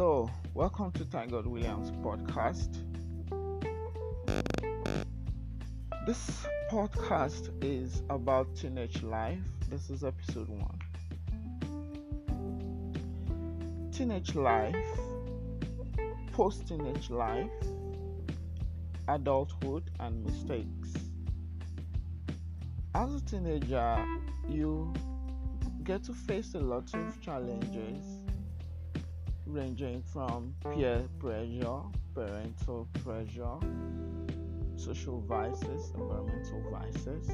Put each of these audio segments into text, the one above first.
Hello, welcome to Taggart Williams podcast. This podcast is about teenage life. This is episode 1. Teenage life, post-teenage life, adulthood and mistakes. As a teenager, you get to face a lot of challenges, ranging from peer pressure, parental pressure, social vices, environmental vices,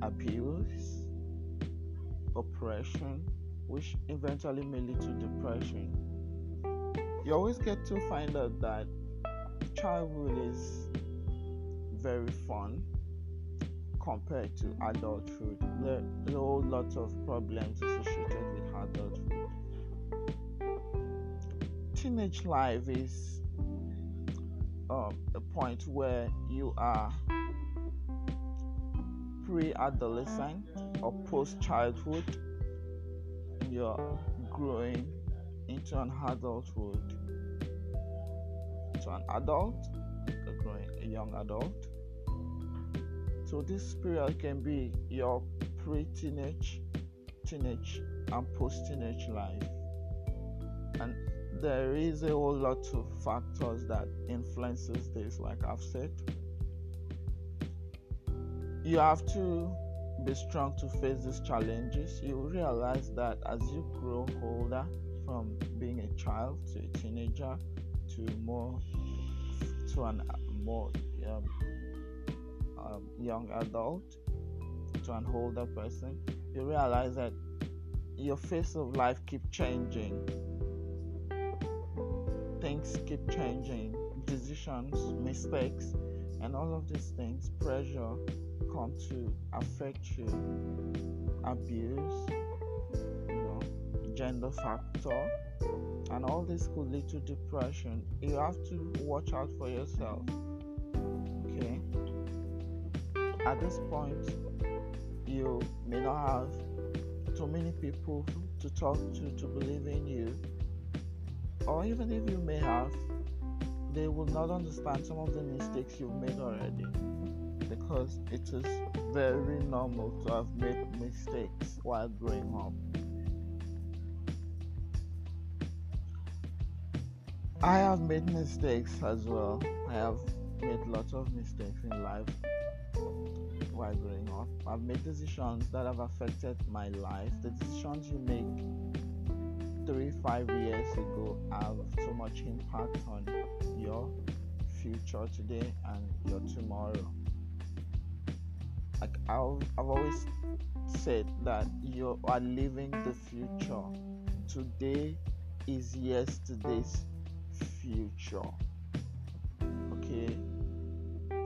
abuse, oppression, which eventually may lead to depression. You always get to find out that childhood is very fun compared to adulthood. There are a whole lot of problems associated with adulthood. Teenage life is a point where you are pre-adolescent or post-childhood. You're growing into an adulthood, to an adult, a young adult. So this period can be your pre-teenage, teenage, and post-teenage life. And there is a whole lot of factors that influences this, like I've said. You have to be strong to face these challenges. You realize that as you grow older, from being a child to a teenager to a more young adult to an older person, you realize that your face of life keeps changing. Things keep changing, decisions, mistakes, and all of these things, pressure, come to affect you, abuse, gender factor, and all this could lead to depression. You have to watch out for yourself, okay? At this point, you may not have too many people to talk to believe in you. Or even if you may have, they will not understand some of the mistakes you've made already, because it is very normal to have made mistakes while growing up. I have made mistakes as well. I have made lots of mistakes in life while growing up. I've made decisions that have affected my life. The decisions you make 3-5 years ago have so much impact on your future today and your tomorrow. Like I've always said that you are living the future. Today is yesterday's future. Okay?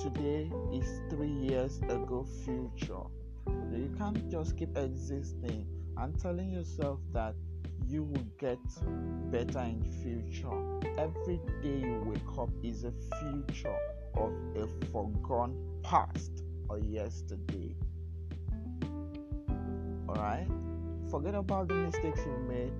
Today is 3 years ago future. You can't just keep existing and telling yourself that you will get better in the future. Every day you wake up is a future of a forgone past or yesterday. Alright? Forget about the mistakes you made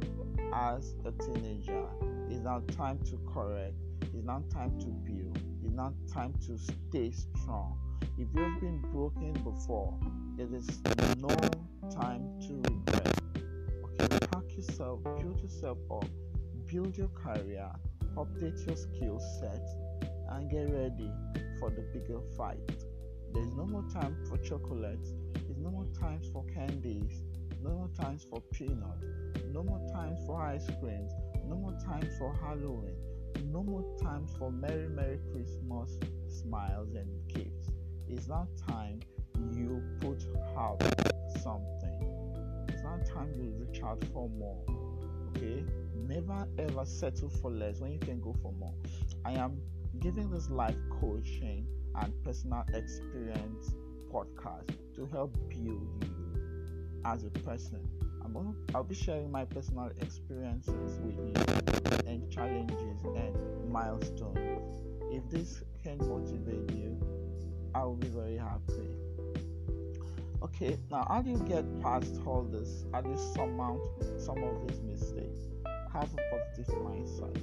as a teenager. It's now time to correct. It's now time to build. It's now time to stay strong. If you've been broken before, it is no time to regret. Yourself, build yourself up, build your career, update your skill set, and get ready for the bigger fight. There's no more time for chocolates, there's no more time for candies, no more time for peanuts, no more time for ice creams, no more time for Halloween, no more time for Merry Merry Christmas smiles and gifts. It's now time you put out something. Time you reach out for more. Okay, never ever settle for less when you can go for more. I am giving this life coaching and personal experience podcast to help build you as a person. I'll be sharing my personal experiences with you, and challenges and milestones. If this can motivate you, I will be very happy. Okay, now how do you get past all this? How do you surmount some of these mistakes? has a positive mindset.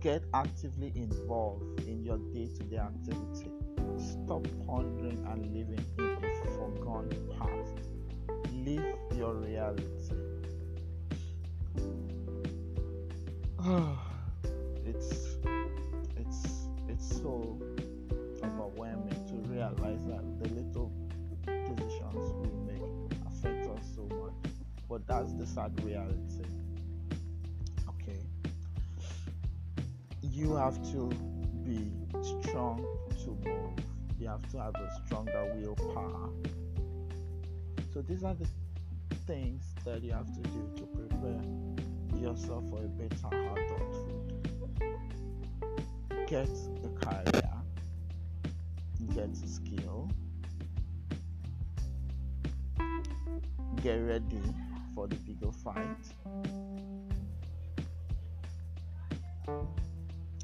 Get actively involved in your day-to-day activity. Stop pondering and living in a foregone past. Live your reality. It's so overwhelming to realize that the little decisions we make affect us so much, but that's the sad reality. Okay, you have to be strong to move. You have to have a stronger willpower. So these are the things that you have to do to prepare yourself for a better adulthood. Get a career, get a skill, get ready for the bigger fight.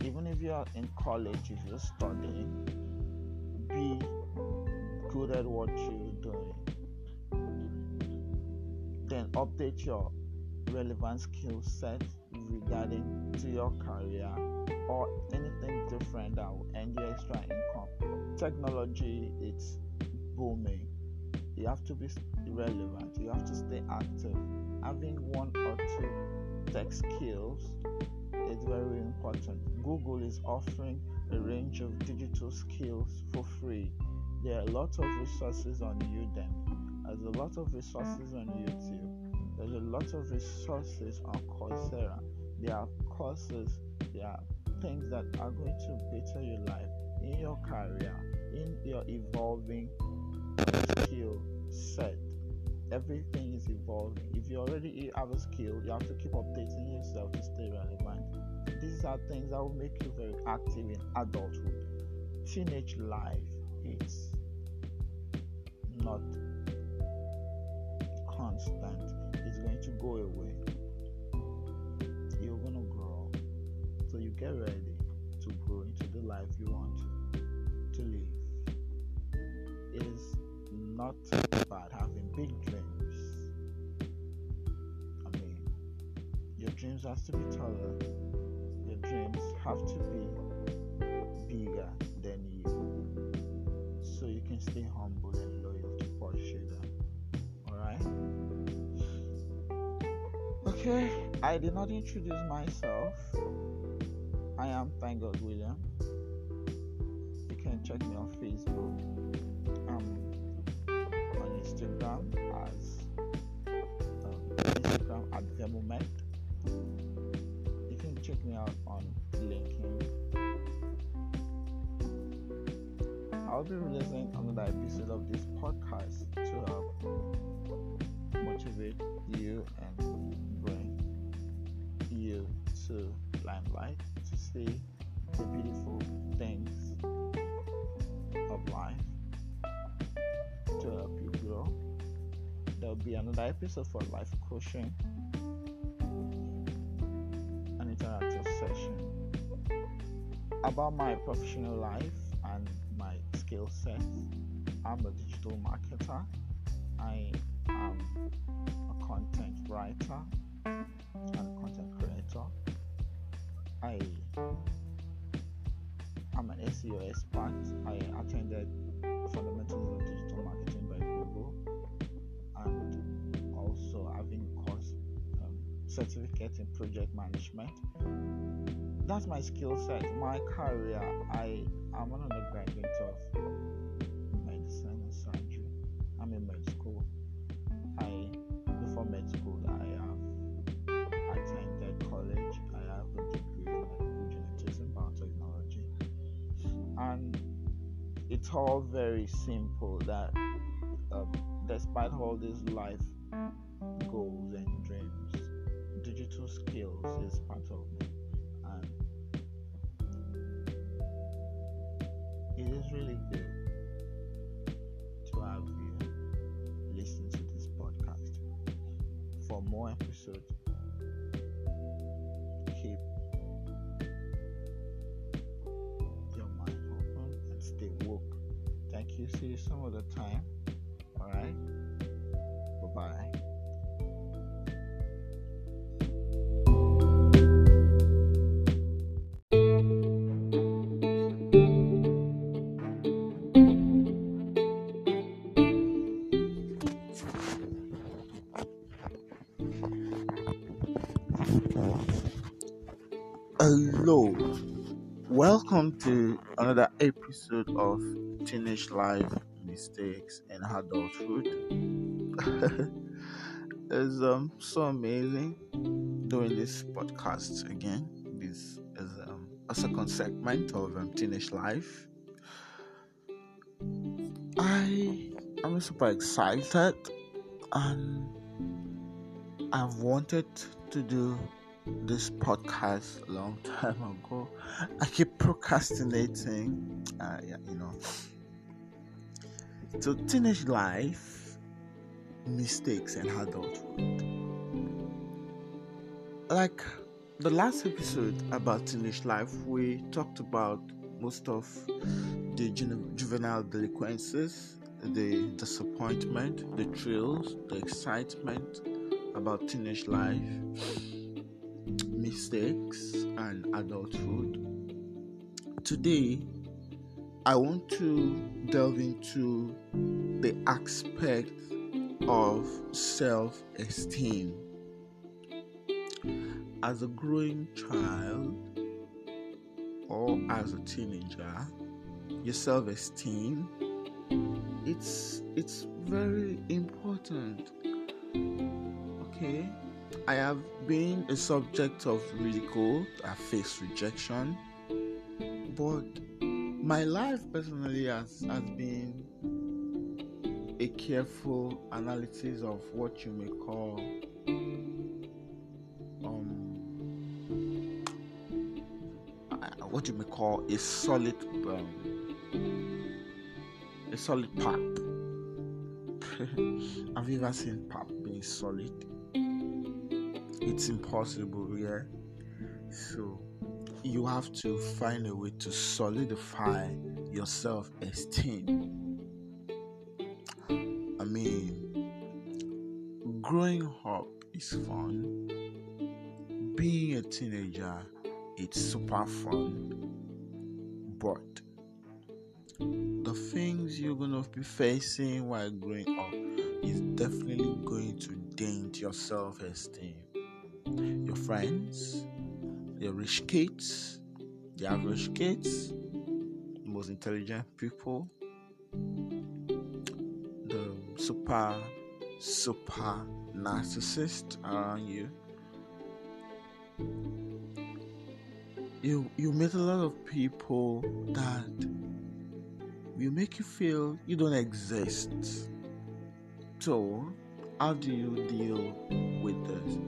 Even if you are in college, if you're studying, be good at what you're doing. Then update your relevant skill set regarding to your career or anything different that will earn you extra income. Technology, it's booming. You have to be relevant. You have to stay active. Having one or two tech skills is very important. Google is offering a range of digital skills for free. There are a lot of resources on Udemy. There's a lot of resources on YouTube. There's a lot of resources on Coursera. There are courses, there are things that are going to better your life, in your career, in your evolving skill set. Everything is evolving. If you already have a skill, you have to keep updating yourself to stay relevant. These are things that will make you very active in adulthood. Teenage life is not constant. Going to go away. You're going to grow. So you get ready to grow into the life you want to live. It is not bad having big dreams. I mean, your dreams have to be taller. Your dreams have to be bigger than you. So you can stay humble and loyal to pursue them. Okay, I did not introduce myself. I am Thank God William. You can check me on Facebook. On Instagram at the moment. You can check me out on LinkedIn. I'll be releasing another episode of this podcast to help motivate you and you to limelight, to see the beautiful things of life, to help you grow. There'll be another episode for life coaching, an interactive session about my professional life and my skill sets. I'm a digital marketer. I am a content writer and content creator. I am an SEO expert. I attended Fundamentals of Digital Marketing by Google, and also having a course certificate in project management. That's my skill set. My career, I am an undergraduate of medicine and surgery. I'm in med school. Before med school, I have attended college. I have a degree in medical genetics and biotechnology, and it's all very simple. That despite all these life goals and dreams, digital skills is part of me, and it is really good to have you listen to this podcast. For more episodes, you see you some other time. All right, bye-bye. Hello, welcome to another episode of Teenage Life, Mistakes and Adulthood. It's so amazing doing this podcast again. This is a second segment of Teenage Life. I am super excited, and I've wanted to do this podcast a long time ago. I keep procrastinating, So teenage life, mistakes and adulthood. Like the last episode about teenage life, we talked about most of the juvenile delinquencies, the disappointment, the thrills, the excitement about teenage life, mistakes and adulthood. Today, I want to delve into the aspect of self-esteem. As a growing child or as a teenager, your self-esteem, it's very important. Okay? I have been a subject of ridicule, I faced rejection, but my life personally has been a careful analysis of what you may call a solid pap. Have you ever seen pap being solid? It's impossible, yeah. So you have to find a way to solidify your self-esteem. I mean, growing up is fun. Being a teenager, it's super fun. But the things you're gonna be facing while growing up is definitely going to dent your self-esteem. Your friends, your rich kids, the average kids, the most intelligent people, the super narcissist around you. You meet a lot of people that will make you feel you don't exist. So, how do you deal with this?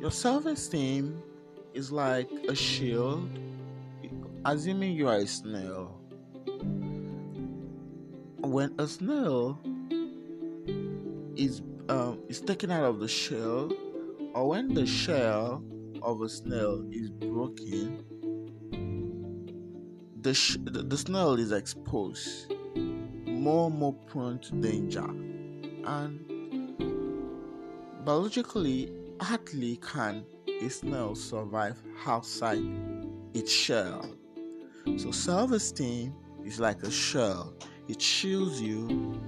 Your self-esteem is like a shield, assuming you are a snail. When a snail is taken out of the shell, or when the shell of a snail is broken, the snail is exposed, more prone to danger, and biologically, hardly can a snail survive outside its shell. So self-esteem is like a shell. It shields you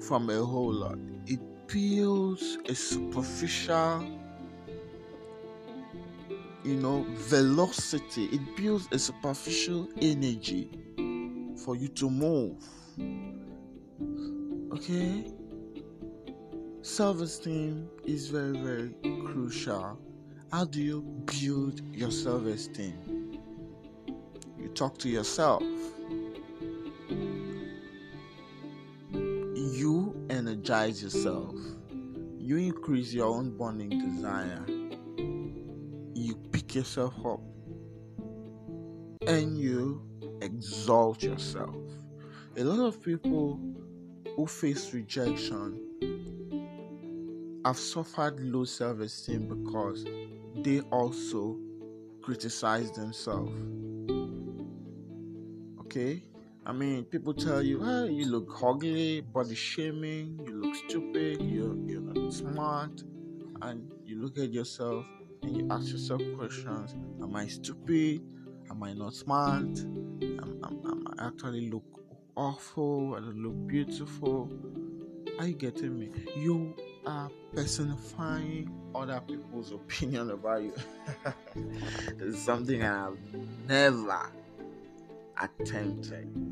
from a whole lot. It builds a superficial, velocity. It builds a superficial energy for you to move. Okay? Self-esteem is very, very crucial. How do you build your self-esteem? You talk to yourself. You energize yourself. You increase your own burning desire. You pick yourself up. And you exalt yourself. A lot of people who face rejection have suffered low self-esteem because they also criticize themselves. Okay? I mean, people tell you, hey, you look ugly, body shaming, you look stupid, you're not smart, and you look at yourself and you ask yourself questions. Am I stupid? Am I not smart? I actually look awful, I don't look beautiful. Are you getting me? You are personifying other people's opinion about you. It's something I've never attempted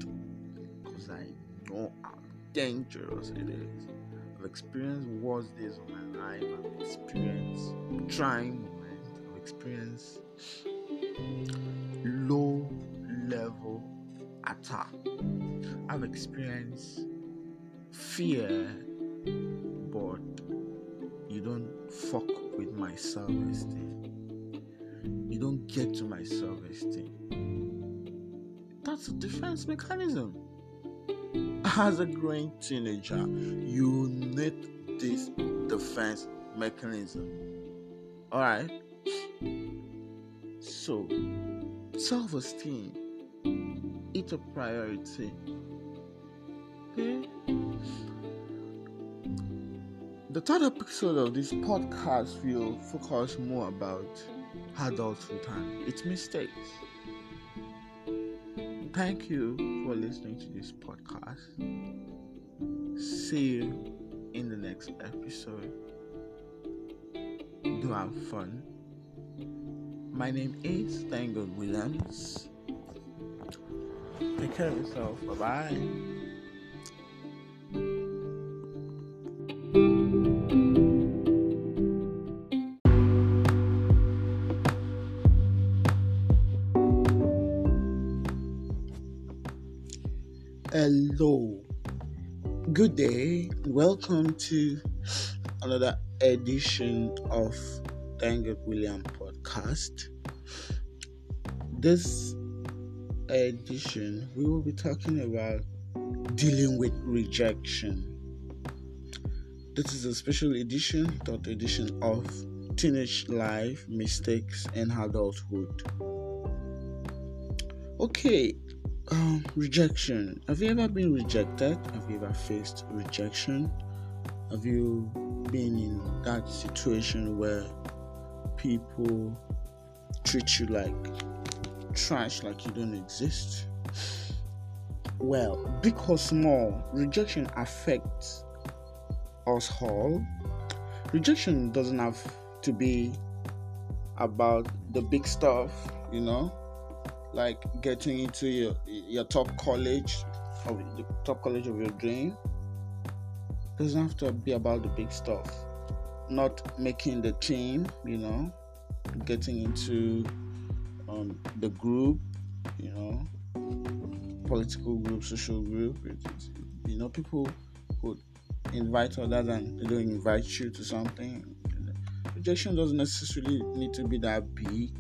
because I know how dangerous it is. I've experienced worst days of my life. I've experienced trying moments. I've experienced low level attack. I've experienced fear, but you don't fuck with my self-esteem. You don't get to my self-esteem. That's a defense mechanism. As a growing teenager, you need this defense mechanism. Alright? So, self-esteem, it's a priority. Okay? The third episode of this podcast will focus more about adulthood and its mistakes. Thank you for listening to this podcast. See you in the next episode. Do have fun. My name is Thank God Williams. Take care of yourself. Bye-bye. Hello, good day, and welcome to another edition of Taggart William podcast. This edition, we will be talking about dealing with rejection. This is a special edition, third edition of Teenage Life, Mistakes in Adulthood. Okay. Rejection. Have you ever been rejected? Have you ever faced rejection? Have you been in that situation where people treat you like trash, like you don't exist? Well, big or small, rejection affects us all. Rejection doesn't have to be about the big stuff, you know? Like getting into your top college, or the top college of your dream. Doesn't have to be about the big stuff. Not making the team, you know, getting into the group, you know, political group, social group. You know, people who invite others and they don't invite you to something. Rejection doesn't necessarily need to be that big.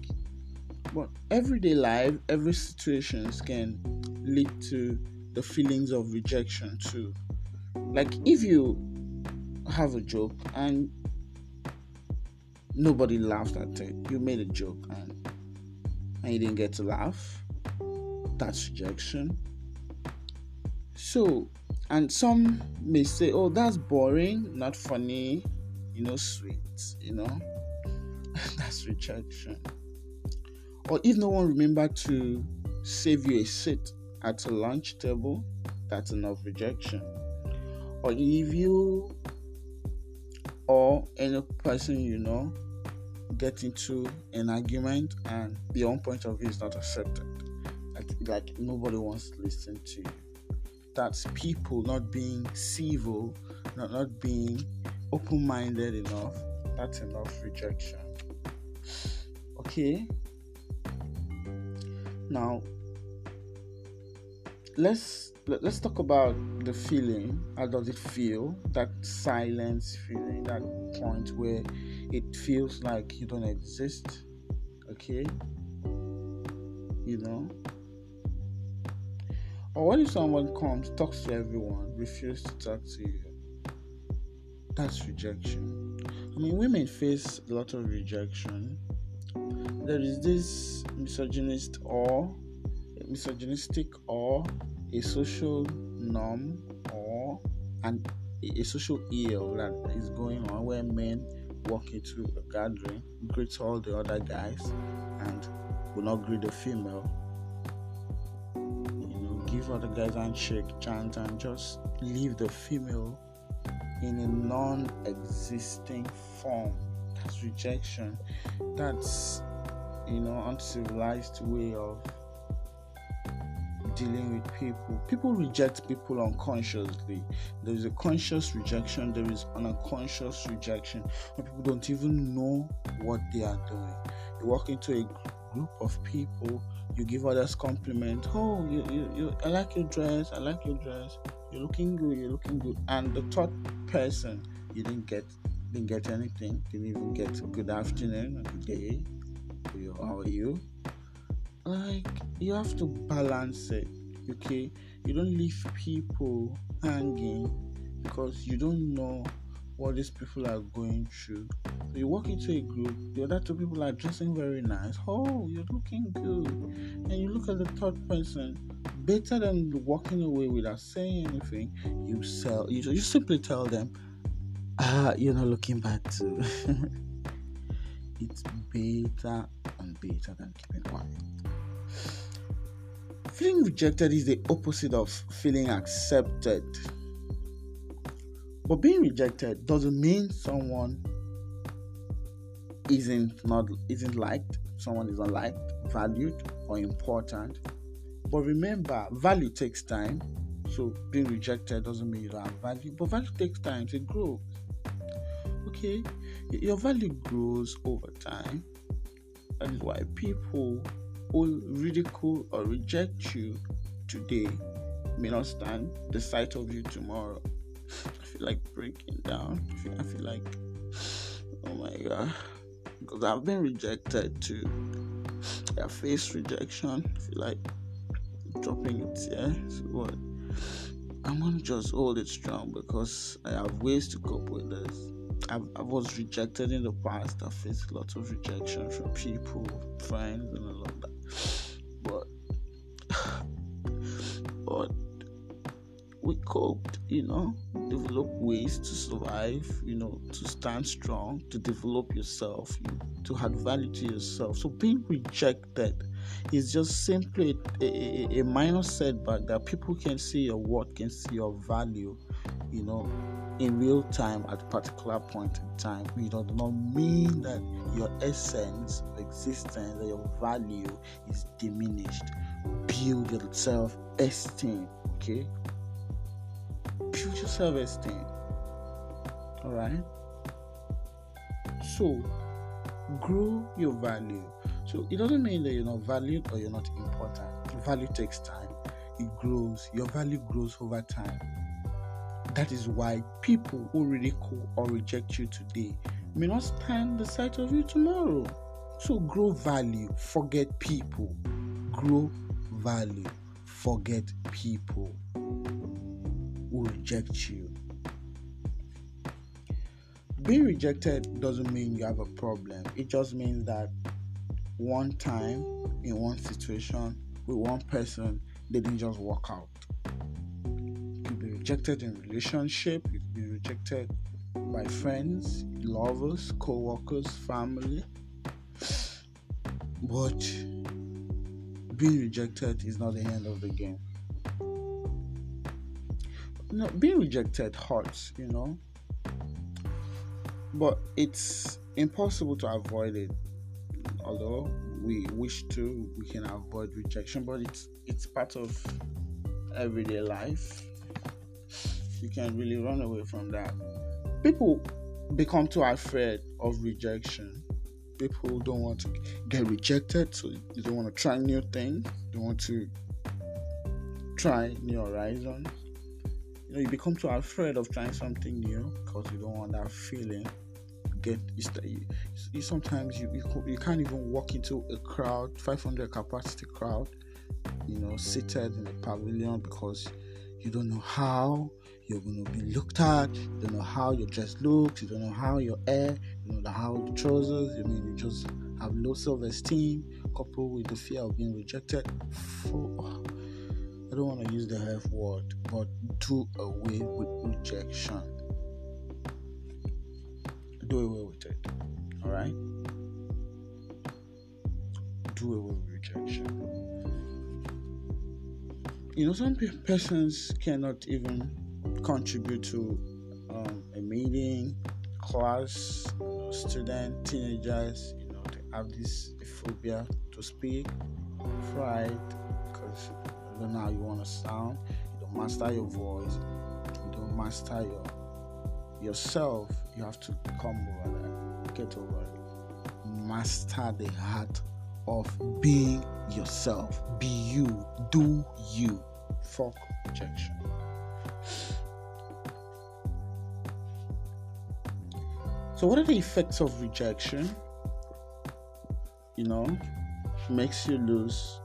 But everyday life, every situation can lead to the feelings of rejection too. Like if you have a joke and nobody laughed at it, you made a joke and you didn't get to laugh, that's rejection. So, and some may say, oh, that's boring, not funny, you know, sweet, you know, that's rejection. Or if no one remembered to save you a seat at a lunch table, that's enough rejection. Or if you or any person you know get into an argument and the own point of view is not accepted, like nobody wants to listen to you, that's people not being civil, not being open-minded enough, that's enough rejection. Okay? Now, let's talk about the feeling. How does it feel? That silence feeling, that point where it feels like you don't exist. Okay? You know? Or what if someone comes, talks to everyone, refuses to talk to you? That's rejection. I mean, women face a lot of rejection. There is this misogynistic or a social norm or a social ill that is going on where men walk into a gathering, greet all the other guys and will not greet the female. You know, give other guys handshake, chant and just leave the female in a non-existing form. That's rejection. That's, uncivilized way of dealing with people. People reject people unconsciously. There is a conscious rejection. There is an unconscious rejection. When people don't even know what they are doing. You walk into a group of people. You give others compliment. Oh, you I like your dress. I like your dress. You're looking good. You're looking good. And the third person, you didn't get anything. Didn't even get a good afternoon, a good day. How are you? Like, you have to balance it, okay? You don't leave people hanging because you don't know what these people are going through. So you walk into a group, the other two people are dressing very nice. Oh, you're looking good. And you look at the third person. Better than walking away without saying anything, you simply tell them, you're not looking bad too. It's better and better than keeping quiet. Feeling rejected is the opposite of feeling accepted. But being rejected doesn't mean someone isn't liked, someone is unliked, valued, or important. But remember, value takes time. So being rejected doesn't mean you don't have value, but value takes time to grow. Okay, your value grows over time. That is why people who ridicule or reject you today may not stand the sight of you tomorrow. I feel like breaking down. I feel like, oh my God, because I've been rejected too. I face rejection. I feel like dropping a tear. So what? I'm gonna just hold it strong because I have ways to cope with this. I was rejected in the past. I faced lots of rejection from people, friends, and all of that. But we coped, develop ways to survive, to stand strong, to develop yourself, to add value to yourself. So being rejected is just simply a minor setback that people can see your worth, can see your value, in real time at a particular point in time. It does not mean that your essence, your existence, or your value is diminished. Build your self-esteem, okay? Build your self-esteem, all right? So, grow your value. So, it doesn't mean that you're not valued or you're not important. Your value takes time. It grows. Your value grows over time. That is why people who ridicule or reject you today may not stand the sight of you tomorrow. So grow value, forget people. Grow value, forget people who reject you. Being rejected doesn't mean you have a problem. It just means that one time, in one situation, with one person, they didn't just walk out. Rejected in relationship, you could be rejected by friends, lovers, co-workers, family. But being rejected is not the end of the game. No, being rejected hurts, but it's impossible to avoid it. Although we wish to, we can avoid rejection, but it's part of everyday life. You can't really run away from that. People become too afraid of rejection. People don't want to get rejected, so they don't want to try new things. They want to try new horizons. You become too afraid of trying something new because you don't want that feeling. Sometimes you can't even walk into a crowd, 500 capacity crowd, seated in a pavilion because you don't know how you're going to be looked at, you don't know how your dress looks, you don't know how your hair, you don't know how your trousers, you just have low self-esteem, coupled with the fear of being rejected. I don't want to use the F word, but do away with rejection. Do away with it, alright? Do away with rejection. Some persons cannot even contribute to meeting, class, student, teenagers, they have this phobia to speak, fright, because you don't know how you want to sound, you don't master your voice, you don't master yourself. You have to come over that, get over it, master the heart of being yourself, be you, do you, fuck rejection. So what are the effects of rejection? Makes you lose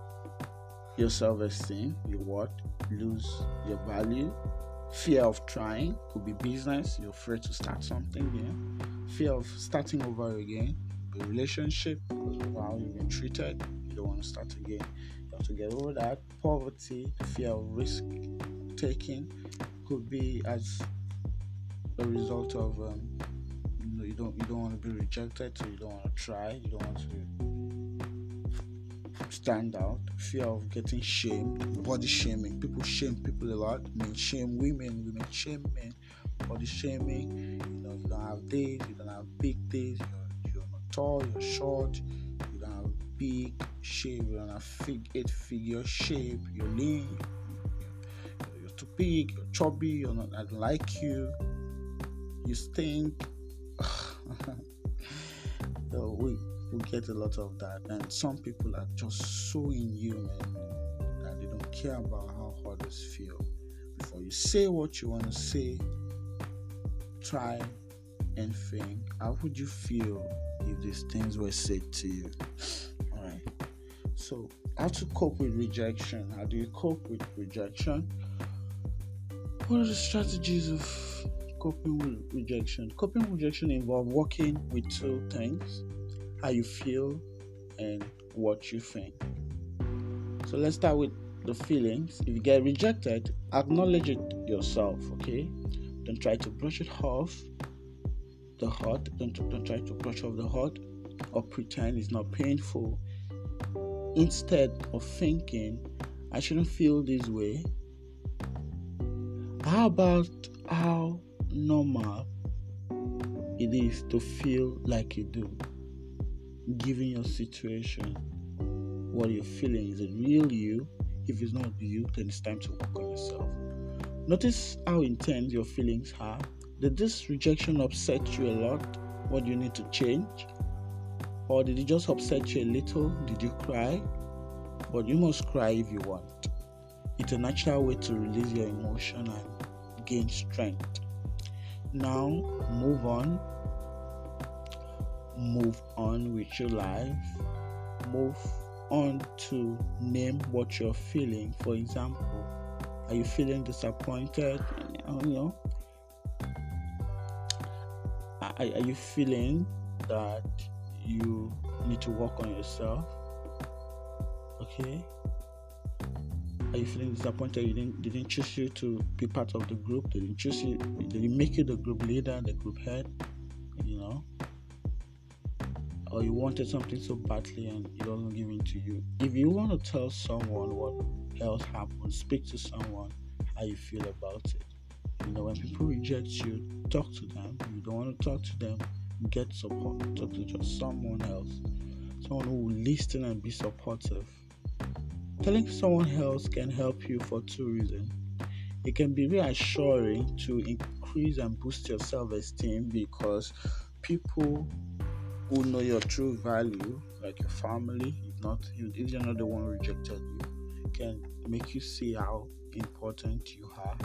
your self-esteem, your worth, lose your value, fear of trying, could be business, you're afraid to start something again, fear of starting over again, a relationship, because of how you've been treated, you don't want to start again, you have to get over that, poverty, fear of risk taking, could be as a result of you don't want to be rejected, so you don't want to try, you don't want to stand out, fear of getting shamed, body shaming, people shame people a lot, men shame women shame men, body shaming, you don't have days, you don't have big days, you're not tall, you're short, you don't have big shape, you don't have 8-figure shape, you're lean, you're too big, you're chubby, you're not, I don't like you, you stink. So we get a lot of that, and some people are just so inhuman that they don't care about how others feel. Before you say what you want to say, try and think, how would you feel if these things were said to you? Alright, so how to cope with rejection? How do you cope with rejection? What are the strategies of coping with rejection? Coping with rejection involves working with two things: how you feel and what you think. So let's start with the feelings. If you get rejected, acknowledge it yourself, okay? Don't try to brush it off the hurt. Don't try to brush off the hurt or pretend it's not painful. Instead of thinking, I shouldn't feel this way, how about how normal it is to feel like you do, given your situation, what you're feeling. Is it real you? If it's not you, then it's time to work on yourself. Notice how intense your feelings are. Did this rejection upset you a lot? What do you need to change? Or did it just upset you a little? Did you cry? But you must cry if you want. It's a natural way to release your emotion and gain strength. Now move on with your life, move on to name what you're feeling. For example, are you feeling disappointed? Are you feeling that you need to work on yourself? Okay, are you feeling disappointed? They didn't choose you to be part of the group. They didn't choose you. They didn't make you the group leader, the group head. Or you wanted something so badly and it wasn't given to you. If you want to tell someone what else happened, speak to someone how you feel about it. When people reject you, talk to them. If you don't want to talk to them, get support. Talk to just someone else. Someone who will listen and be supportive. Telling someone else can help you for two reasons. It can be reassuring to increase and boost your self-esteem, because people who know your true value, like your family, if you're not the one who rejected you, can make you see how important you are.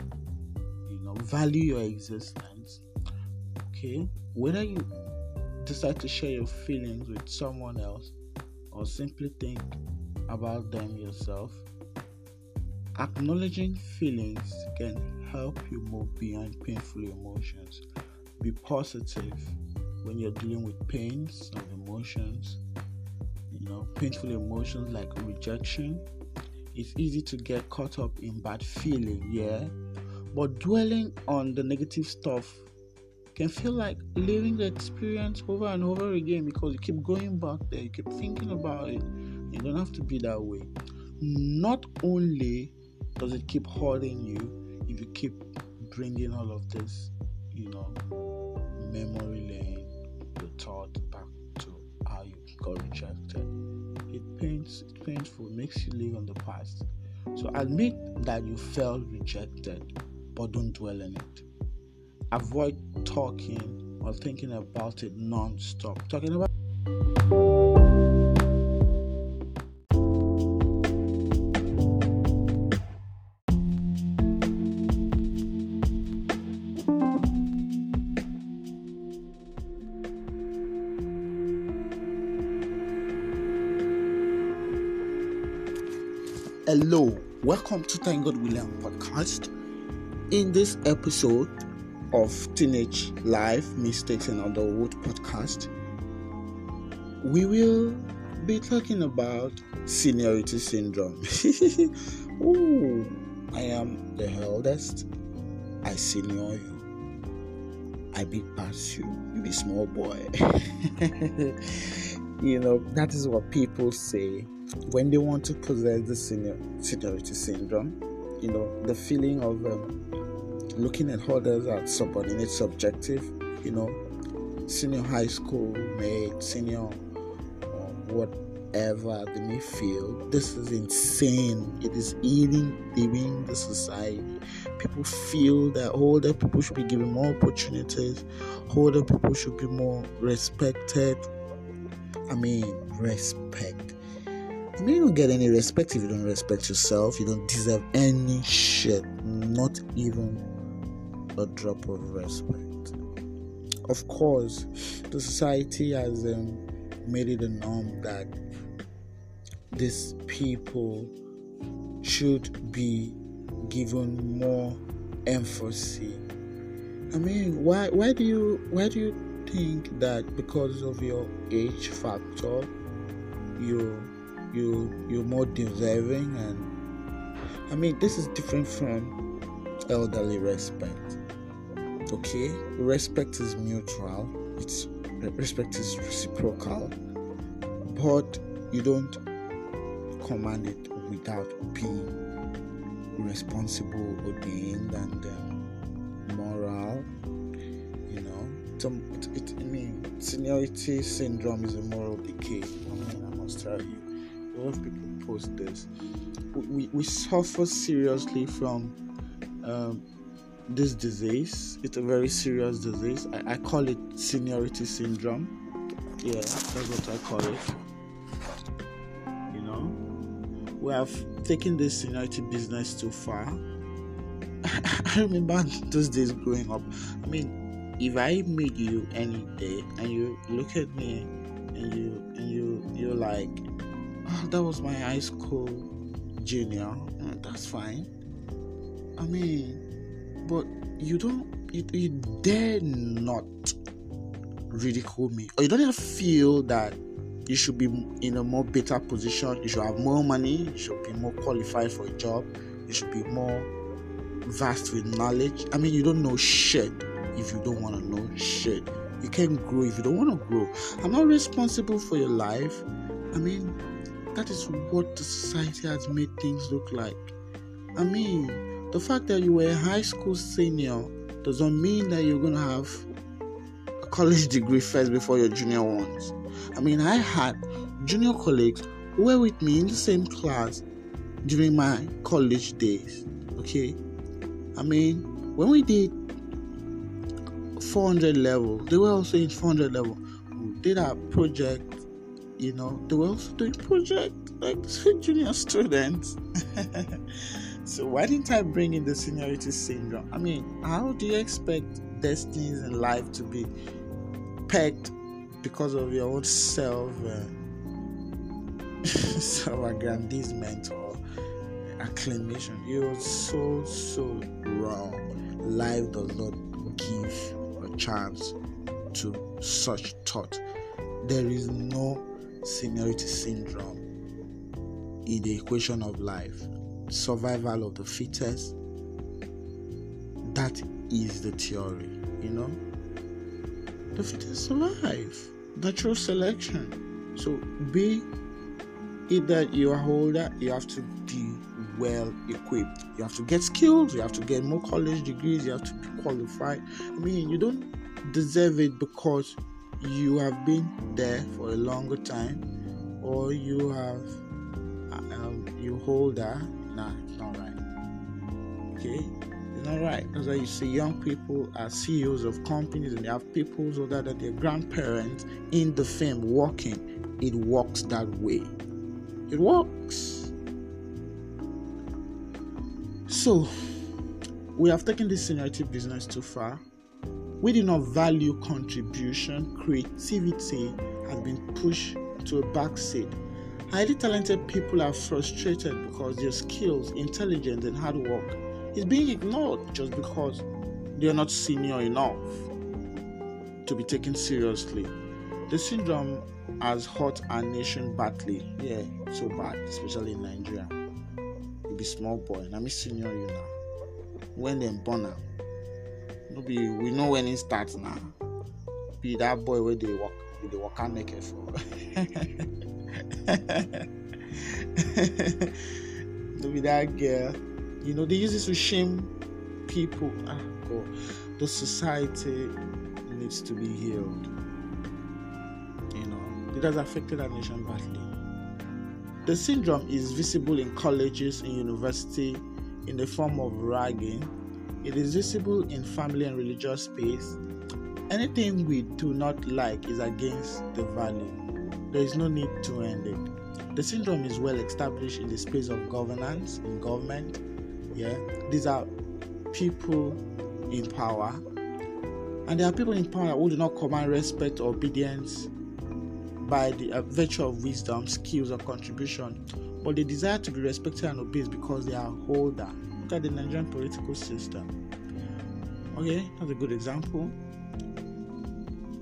Value your existence. Okay, whether you decide to share your feelings with someone else or simply think about them yourself, acknowledging feelings can help you move beyond painful emotions. Be positive when you're dealing with pains and emotions, painful emotions like rejection. It's easy to get caught up in bad feeling, but dwelling on the negative stuff can feel like living the experience over and over again, because you keep going back there, you keep thinking about it. You don't have to be that way. Not only does it keep hurting you if you keep bringing all of this memory lane, the thought back to how you got rejected. It's painful, makes you live on the past. So admit that you felt rejected, but don't dwell on it. Avoid talking or thinking about it non-stop. Hello, welcome to Thank God William podcast. In this episode of Teenage Life, Mistakes and Adulthood podcast, we will be talking about seniority syndrome. Ooh, I am the eldest. I senior you. I be past you. You be small boy. That is what people say when they want to possess the seniority syndrome. The feeling of looking at others as subordinate, subjective, senior high school mate, senior whatever they may feel. This is insane. It is eating the society. People feel that older people should be given more opportunities, older people should be more respected. Respect. You don't get any respect if you don't respect yourself. You don't deserve any shit. Not even a drop of respect. Of course, the society has made it a norm that these people should be given more emphasis. Why do you think that because of your age factor you're more deserving? And this is different from elderly respect. Okay, respect is mutual, respect is reciprocal, but you don't command it without being responsible, ordained and moral. Seniority syndrome is a moral decay. I must tell you, a lot of people post this. We suffer seriously from this disease. It's a very serious disease. I call it seniority syndrome. Yeah, that's what I call it. We have taken this seniority business too far. I remember those days growing up. If I meet you any day and you look at me and you're like, oh, that was my high school junior, that's fine. But you dare not ridicule me, or you don't even feel that you should be in a more better position, you should have more money, you should be more qualified for a job, you should be more vast with knowledge. You don't know shit. If you don't want to know shit, you can't grow. If you don't want to grow, I'm not responsible for your life. That is what the society has made things look like. The fact that you were a high school senior doesn't mean that you're gonna have a college degree first before your junior ones. I had junior colleagues who were with me in the same class during my college days. Okay, when we did 400 level, they were also in 400 level. We did our project, they were also doing project like junior students. So why didn't I bring in the seniority syndrome? How do you expect destinies in life to be pegged because of your own self-aggrandizement or acclamation? You're so wrong. Life does not give chance to such thought. There is no seniority syndrome in the equation of life. Survival of the fittest, that is the theory. The fittest survive, natural selection. So be it that you are older, you have to be well equipped. You have to get skills, you have to get more college degrees, you have to be qualified. I mean, you don't deserve it because you have been there for a longer time, or you have you hold that. Nah, it's not right. Okay, it's not right. That's why you see young people are CEOs of companies, and they have people so that their grandparents in the firm working. It works that way. It works. So we have taken this seniority business too far. We did not value contribution. Creativity has been pushed to a backseat. Highly talented people are frustrated because their skills, intelligence, and hard work is being ignored just because they are not senior enough to be taken seriously. The syndrome has hurt our nation badly. Yeah, so bad, especially in Nigeria. You be small boy, and I'm a senior you now. When they born out, we know when it starts now. Be that boy where they walk, can't make it for. Be that girl, they use this to shame people. Ah, God, the society needs to be healed. It has affected our nation badly. The syndrome is visible in colleges, in university, in the form of ragging. It is visible in family and religious space. Anything we do not like is against the value. There is no need to end it. The syndrome is well established in the space of governance, in government. Yeah, these are people in power, and there are people in power who do not command respect or obedience by the virtue of wisdom, skills, or contribution, but they desire to be respected and obeyed because they are older. Look at the Nigerian political system. Okay, that's a good example.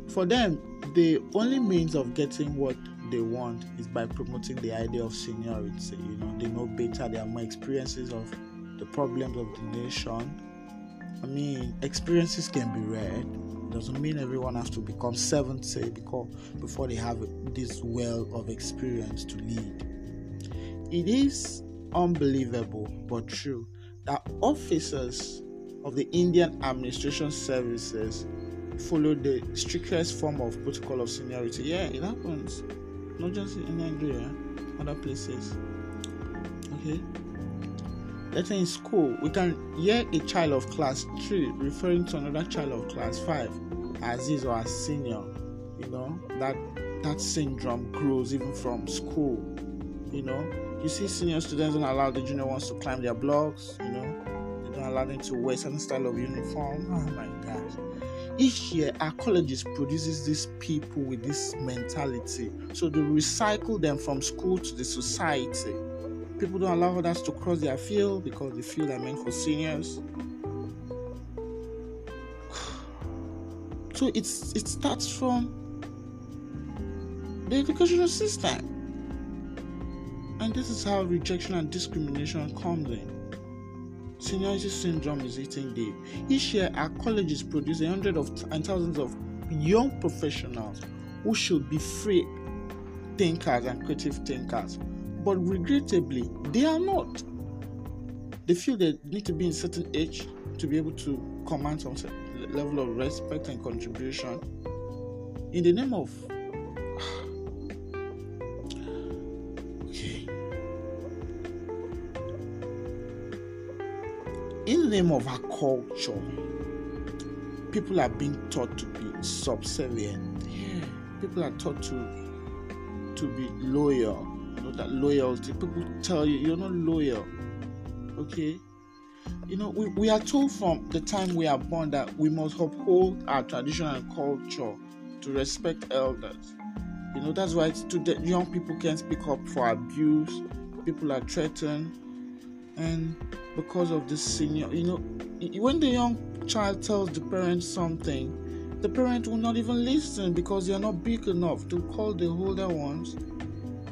For them, the only means of getting what they want is by promoting the idea of seniority. They know better, they have more experiences of the problems of the nation. I mean, experiences can be rare. Doesn't mean everyone has to become 70 before they have this well of experience to lead. It is unbelievable but true that officers of the Indian Administration Services follow the strictest form of protocol of seniority. Yeah, it happens. Not just in Nigeria, other places. Okay. Let's say in school, we can hear a child of class 3 referring to another child of class 5 as his or as senior. That syndrome grows even from school. You see senior students don't allow the junior ones to climb their blocks. They don't allow them to wear certain style of uniform. Oh my gosh. Each year, our colleges produces these people with this mentality. So they recycle them from school to the society. People don't allow others to cross their field because the field are meant for seniors. So it starts from the educational system. And this is how rejection and discrimination comes in. Seniority syndrome is eating deep. Each year, our colleges produce hundreds and thousands of young professionals who should be free thinkers and creative thinkers, but regrettably, they are not. They feel they need to be in a certain age to be able to command some level of respect and contribution in the name of. In the name of our culture, people are being taught to be subservient. Yeah. People are taught to be loyal. That loyalty. People tell you, you're not loyal. Okay? We are told from the time we are born that we must uphold our tradition and culture to respect elders. That's why today young people can't speak up for abuse. People are threatened. And because of the senior, when the young child tells the parent something, the parent will not even listen because they are not big enough to call the older ones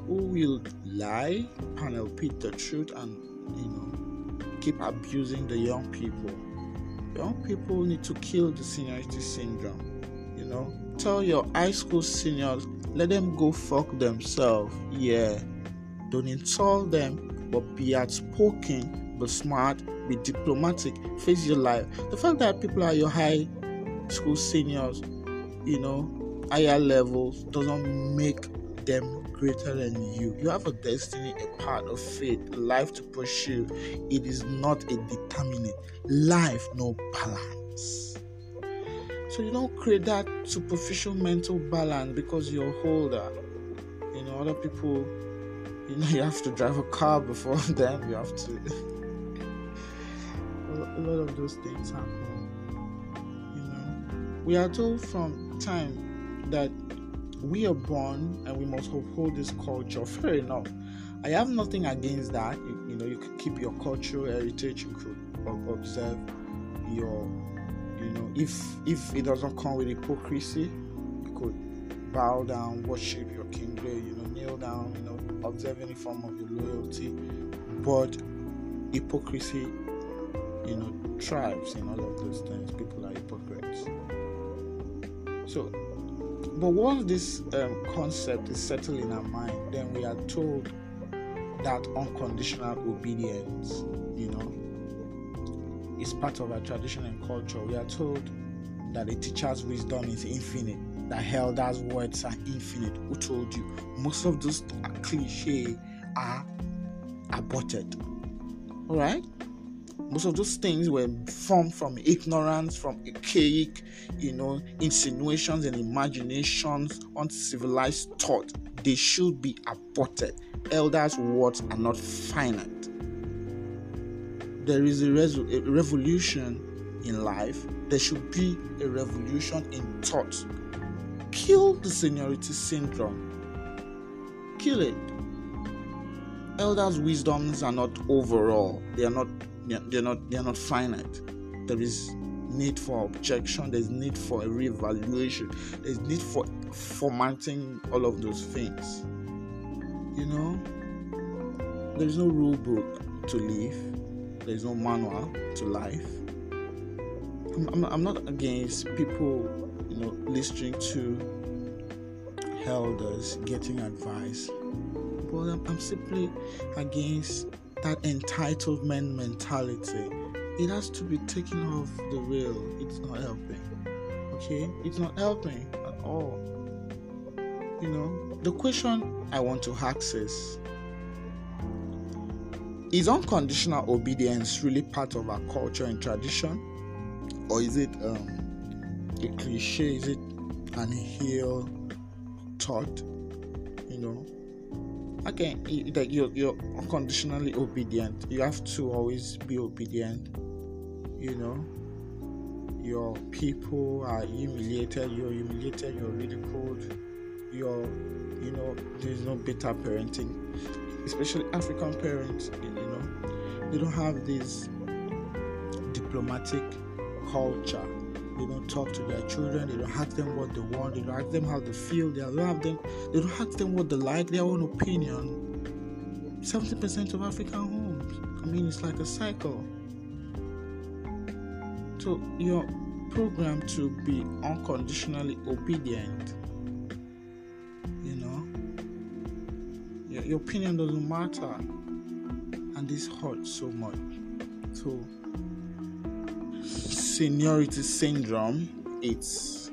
who will lie and repeat the truth and keep abusing the young people. Young people need to kill the seniority syndrome. Tell your high school seniors, let them go fuck themselves. Yeah, don't insult them. but be outspoken, be smart, be diplomatic, face your life. The fact that people are your high school seniors, you know, higher levels, doesn't make them greater than you. You have a destiny, a part of faith, a life to pursue. It is not a determinate. Life, no balance. So you don't create that superficial mental balance because you're older. You know, other people, you know, you have to drive a car before them. You have to. A lot of those things happen. You know, we are told from time that we are born and we must uphold this culture. Fair enough. I have nothing against that. You know, you could keep your cultural heritage. You could observe your, you know, if it doesn't come with hypocrisy, you could bow down, worship your king there, you know, kneel down, you know, observe any form of your loyalty. But hypocrisy, you know, thrives in all of those things. People are hypocrites. So. But once this concept is settled in our mind, then we are told that unconditional obedience, you know, is part of our tradition and culture. We are told that a teacher's wisdom is infinite, that elders' words are infinite. Who told you? Most of those clichés are aborted. All right? Most of those things were formed from ignorance, from archaic, you know, insinuations and imaginations, uncivilized thought. They should be aborted. Elders' words are not finite. There is a revolution in life. There should be a revolution in thought. Kill the seniority syndrome. Kill it. Elders' wisdoms are not overall. They are not. They're not finite. There is need for objection. There's need for a reevaluation. There's need for formatting all of those things. You know, there's no rule book to live. There's no manual to life. I'm not against people, you know, listening to elders, getting advice, but I'm simply against that entitlement mentality. It has to be taken off the rail. It's not helping. Okay? It's not helping at all. You know, the question I want to ask is unconditional obedience really part of our culture and tradition? Or is it a cliche? Is it an inhale thought? You know? Again, you're unconditionally obedient. You have to always be obedient. You know, your people are humiliated. You're humiliated. You're ridiculed. You know, there's no better parenting, especially African parents. You know, they don't have this diplomatic culture. They don't talk to their children. They don't ask them what they want. They don't ask them how they feel. They don't ask them what they like. Their own opinion. 70% of African homes. I mean, it's like a cycle. So you're programmed to be unconditionally obedient. You know, your opinion doesn't matter, and this hurts so much. So. Seniority syndrome, it's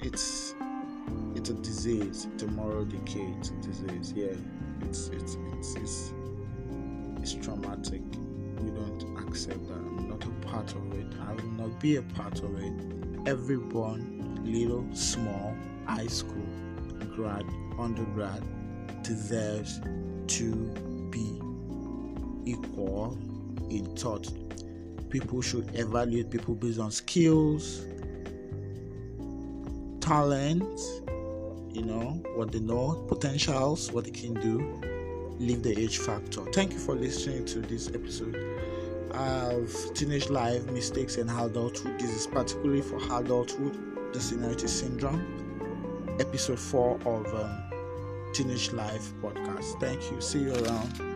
a disease. It's a moral decay. It's a disease. Yeah, it's traumatic. We don't accept that. I'm not a part of it. I will not be a part of it. Everyone, little, small, high school, grad, undergrad, deserves to be equal in thought. People should evaluate people based on skills, talent, you know, what they know, potentials, what they can do. Leave the age factor. Thank you for listening to this episode of Teenage Life, Mistakes and Adulthood. This is particularly for adulthood, the seniority syndrome, episode 4 of Teenage Life podcast. Thank you. See you around.